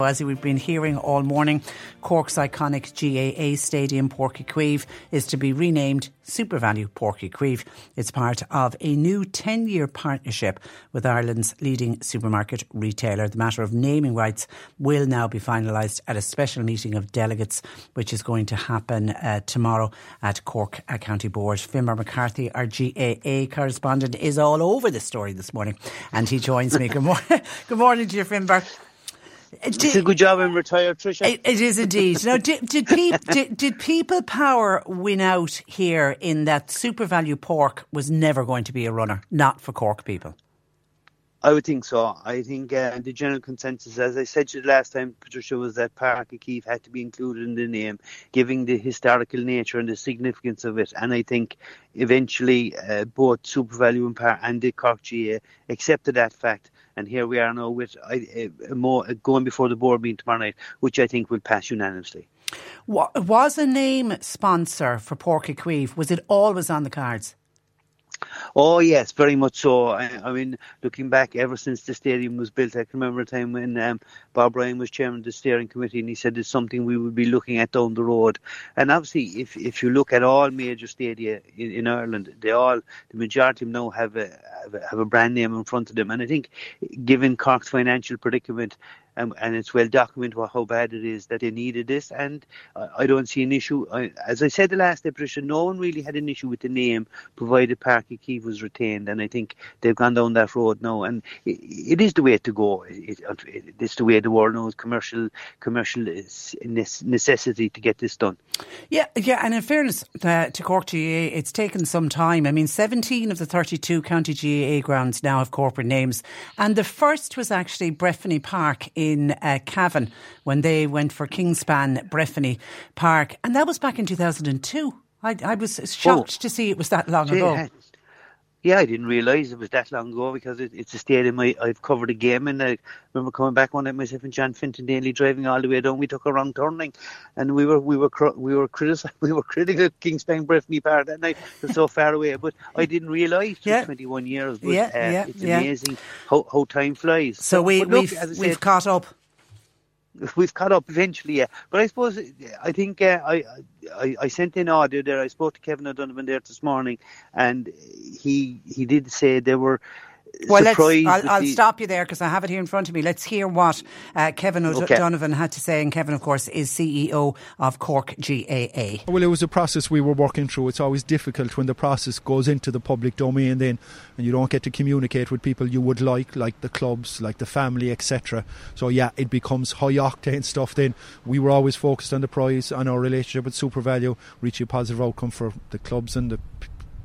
As we've been hearing all morning, Cork's iconic GAA stadium, Pairc Ui Chaoimh, is to be renamed SuperValu Pairc Ui Chaoimh. It's part of a new 10-year partnership with Ireland's leading supermarket retailer. The matter of naming rights will now be finalised at a special meeting of delegates, which is going to happen tomorrow at Cork County Board. Finbar McCarthy, our GAA correspondent, is all over the story this morning, and he joins me. Good morning to you, Finbar. It's a good job in retire, Tricia. It is indeed. Now, did people power win out here in that SuperValu Pairc was never going to be a runner, not for Cork people? I would think so. I think the general consensus, as I said to you last time, Patricia, was that Pairc Ui Chaoimh had to be included in the name, giving the historical nature and the significance of it. And I think eventually both SuperValu and Pairc and the Cork GA accepted that fact. And here we are now with going before the board meeting tomorrow night, which I think will pass unanimously. Was a name sponsor for Pairc Ui Chaoimh? Was it always on the cards? Oh yes, very much so. I mean, looking back, ever since the stadium was built, I can remember a time when Bob Ryan was chairman of the steering committee, and he said it's something we would be looking at down the road. And obviously, if you look at all major stadia in Ireland, the majority of them now have a brand name in front of them. And I think, given Cork's financial predicament, and it's well documented how bad it is, that they needed this, and I don't see an issue. As I said the last episode, no one really had an issue with the name, provided Pairc Ui Chaoimh was retained, and I think they've gone down that road now, and it is the way to go. It's the way the world knows, commercial necessity to get this done. Yeah, and in fairness to Cork GAA, it's taken some time. I mean, 17 of the 32 county GAA grounds now have corporate names, and the first was actually Breffni Park in Cavan, when they went for Kingspan Breffni Park, and that was back in 2002. I was shocked to see it was that long ago. Yeah, I didn't realise it was that long ago, because it's a stadium I've covered a game, and I remember coming back one night, myself and John Fintan Daly, driving all the way down. We took a wrong turning, and we were critical of Kingspan Breffni Park that night. It was so far away, but I didn't realise it was 21 years. But it's amazing how time flies. So we've caught up. We've caught up eventually, yeah. But I suppose, I think I sent in audio there. I spoke to Kevin O'Donovan there this morning, and he did say there were Well, I'll stop you there because I have it here in front of me. Let's hear what Kevin O'Donovan had to say. And Kevin, of course, is CEO of Cork GAA. Well, it was a process we were working through. It's always difficult when the process goes into the public domain then and you don't get to communicate with people you would like the clubs, like the family, etc. So, yeah, it becomes high-octane stuff then. We were always focused on the prize, on our relationship with SuperValu, reaching a positive outcome for the clubs and the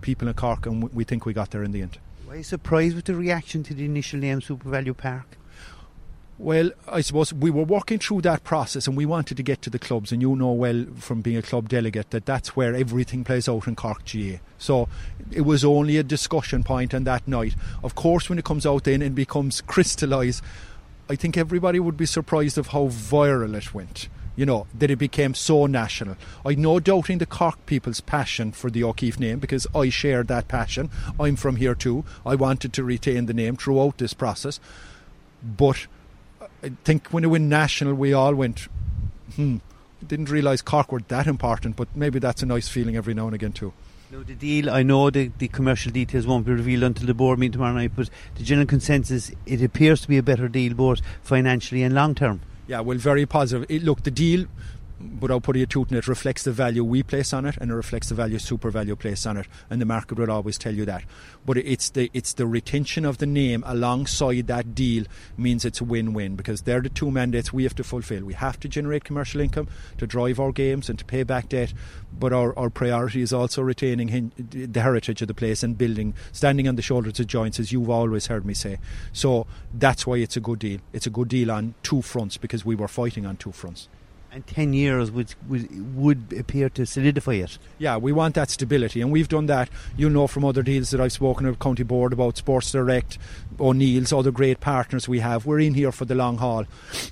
people in Cork, and we think we got there in the end. Were you surprised with the reaction to the initial name SuperValu Pairc? Well, I suppose we were working through that process and we wanted to get to the clubs, and you know well from being a club delegate that that's where everything plays out in Cork GA. So it was only a discussion point on that night. Of course, when it comes out then and becomes crystallised, I think everybody would be surprised of how viral it went. You know, that it became so national. I've no doubt in the Cork people's passion for the O'Keefe name, because I shared that passion. I'm from here too. I wanted to retain the name throughout this process. But I think when it went national, we all went, didn't realise Cork were that important, but maybe that's a nice feeling every now and again too. No, the deal, I know the commercial details won't be revealed until the board meeting tomorrow night, but the general consensus, it appears to be a better deal both financially and long term. Yeah, well, very positive. Look, the deal, without putting a tooth in it, reflects the value we place on it, and it reflects the value SuperValu places on it, and the market will always tell you that. But it's the retention of the name alongside that deal means it's a win-win, because they're the two mandates we have to fulfil. We have to generate commercial income to drive our games and to pay back debt, but our priority is also retaining the heritage of the place and building, standing on the shoulders of giants, as you've always heard me say. So that's why it's a good deal. It's a good deal on two fronts, because we were fighting on two fronts. And 10 years would appear to solidify it. Yeah, we want that stability, and we've done that. You'll know from other deals that I've spoken to County Board about, Sports Direct, O'Neill's, other great partners we have. We're in here for the long haul.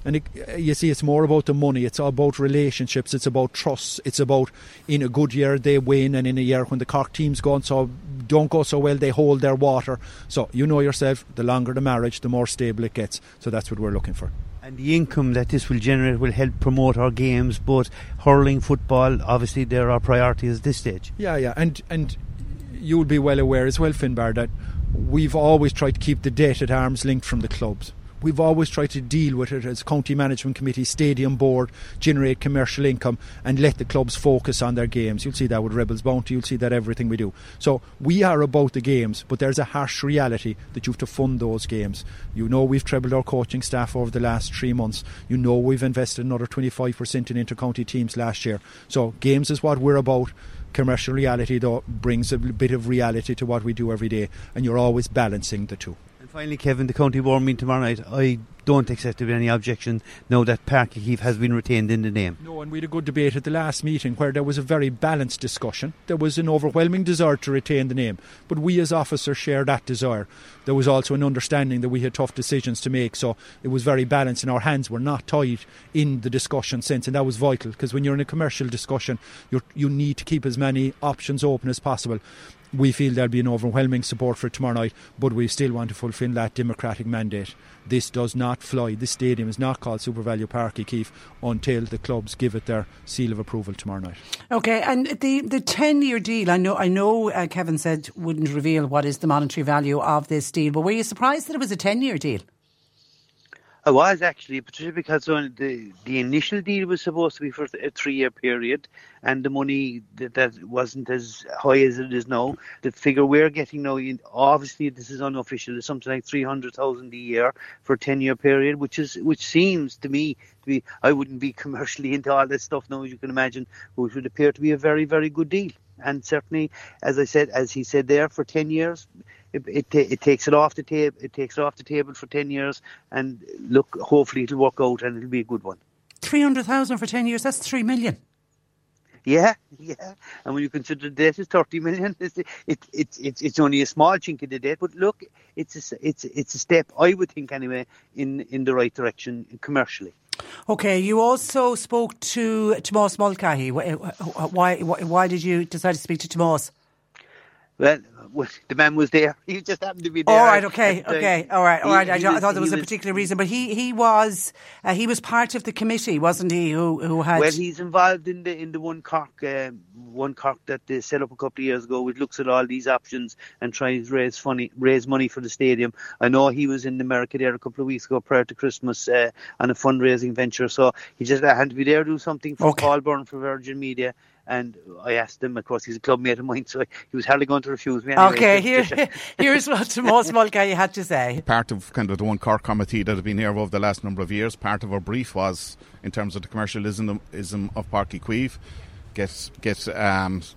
And you see, it's more about the money. It's all about relationships. It's about trust. It's about in a good year they win, and in a year when the Cork team's gone so don't go so well, they hold their water. So you know yourself, the longer the marriage, the more stable it gets. So that's what we're looking for. And the income that this will generate will help promote our games, both hurling, football, obviously they're our priorities at this stage. Yeah, and you'll be well aware as well, Finbar, that we've always tried to keep the debt at arm's length from the clubs. We've always tried to deal with it as County Management Committee, Stadium Board, generate commercial income and let the clubs focus on their games. You'll see that with Rebels Bounty, you'll see that everything we do. So we are about the games, but there's a harsh reality that you have to fund those games. You know we've trebled our coaching staff over the last 3 months. You know we've invested another 25% in inter-county teams last year. So games is what we're about. Commercial reality, though, brings a bit of reality to what we do every day, and you're always balancing the two. Finally, Kevin, the county board meeting tomorrow night, I don't accept there any objection now that Pairc Ui Chaoimh has been retained in the name. No, and we had a good debate at the last meeting where there was a very balanced discussion. There was an overwhelming desire to retain the name, but we as officers share that desire. There was also an understanding that we had tough decisions to make, so it was very balanced and our hands were not tied in the discussion sense, and that was vital, because when you're in a commercial discussion, you need to keep as many options open as possible. We feel there'll be an overwhelming support for it tomorrow night, but we still want to fulfil that democratic mandate. This does not fly. This stadium is not called SuperValu Pairc Ui Chaoimh until the clubs give it their seal of approval tomorrow night. OK, and the 10-year deal, I know, Kevin said wouldn't reveal what is the monetary value of this deal, but were you surprised that it was a 10-year deal? I was actually, Patricia, because the initial deal was supposed to be for a 3-year period, and the money that wasn't as high as it is now. The figure we're getting now, obviously this is unofficial, is something like 300,000 a year for a 10-year period, which seems to me to be, I wouldn't be commercially into all this stuff now, as you can imagine, but it would appear to be a very, very good deal. And certainly, as he said there, for 10 years, it takes it off the table. It takes it off the table for 10 years, and look, hopefully it'll work out and it'll be a good one. 300,000 for 10 years, that's 3 million. Yeah. And when you consider the debt is 30 million, it's only a small chink of the debt. But look, it's a step, I would think anyway, in the right direction commercially. Okay, you also spoke to Tomás Mulcahy. Why did you decide to speak to Tomás? Well, the man was there. He just happened to be there. All right, okay, all right. I thought there was a particular reason, but he was part of the committee, wasn't he? Who had? Well, he's involved in the one Cork that they set up a couple of years ago, which looks at all these options and tries to raise money for the stadium. I know he was in America there a couple of weeks ago prior to Christmas on a fundraising venture. So he just had to be there to do something for Colburn for Virgin Media. And I asked him, of course, he's a club mate of mine, so he was hardly going to refuse me. Anyway. Okay, here's what Tomás Mulcahy had to say. Part of kind of the One Cork committee that had been here over the last number of years, part of our brief was, in terms of the commercialism of Pairc Ui Chaoimh,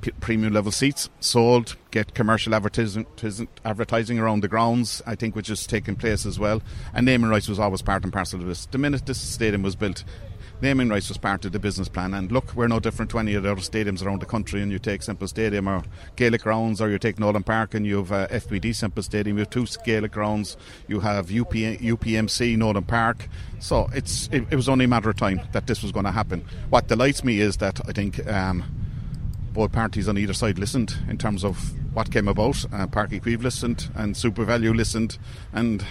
get premium level seats sold, get commercial advertising around the grounds, I think, which is taking place as well. And naming rights was always part and parcel of this. The minute this stadium was built, naming rights was part of the business plan, and look, we're no different to any of the other stadiums around the country. And you take Semple Stadium or Gaelic Grounds, or you take Nolan Park, and you have FBD Semple Stadium, you have two Gaelic Grounds, you have UPMC Nolan Park. So it was only a matter of time that this was going to happen. What delights me is that I think both parties on either side listened in terms of what came about. Pairc Ui Chaoimh listened, and SuperValu listened, and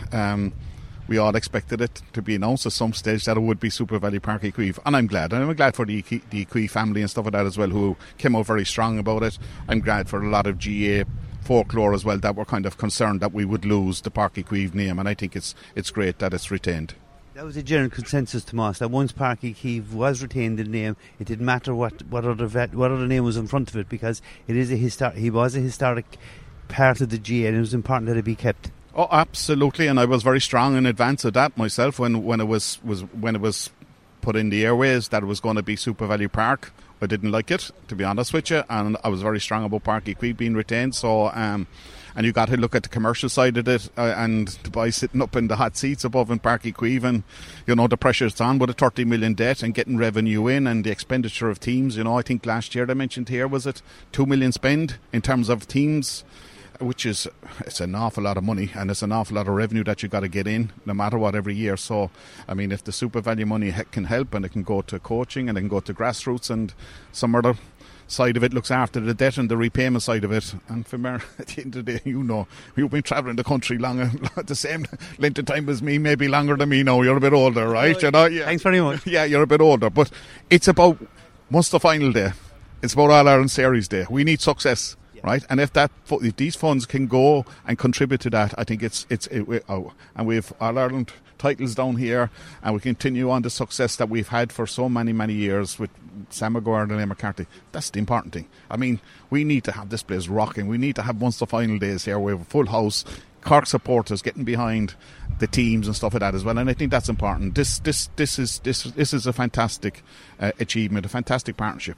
we all expected it to be announced at some stage that it would be SuperValu Pairc Ui Chaoimh, and I'm glad. And I'm glad for the Cueve family and stuff like that as well, who came out very strong about it. I'm glad for a lot of GA folklore as well that were kind of concerned that we would lose the Pairc Ui Chaoimh name, and I think it's great that it's retained. That was a general consensus, Tomás, that once Pairc Ui Chaoimh was retained in name, it didn't matter what other name was in front of it, because it is a historic part of the GA, and it was important that it be kept. Oh, absolutely, and I was very strong in advance of that myself when it was put in the airways that it was going to be SuperValu Park. I didn't like it, to be honest with you, and I was very strong about Pairc Ui Chaoimh being retained. So, and you got to look at the commercial side of it, and the boys sitting up in the hot seats above in Pairc Ui Chaoimh, and you know the pressure's on with a 30 million debt and getting revenue in, and the expenditure of teams. You know, I think last year they mentioned here, was it 2 million spend in terms of teams, which is, it's an awful lot of money, and it's an awful lot of revenue that you've got to get in no matter what every year. So, I mean, if the SuperValu money can help, and it can go to coaching, and it can go to grassroots, and some other side of it looks after the debt and the repayment side of it. And for me, at the end of the day, you know, you've been travelling the country longer, the same length of time as me, maybe longer than me now. You're a bit older, right? You know, yeah. Thanks very much. Yeah, you're a bit older. But it's about, once the final day, it's about All-Ireland Series Day. We need success. Right, and if these funds can go and contribute to that, I think and we have All Ireland titles down here, and we continue on the success that we've had for so many years with Sam McGuire and Liam McCarthy. That's the important thing. I mean, we need to have this place rocking. We need to have once the final days here. We have a full house, Cork supporters getting behind the teams and stuff like that as well, and I think that's important. This is a fantastic achievement, a fantastic partnership.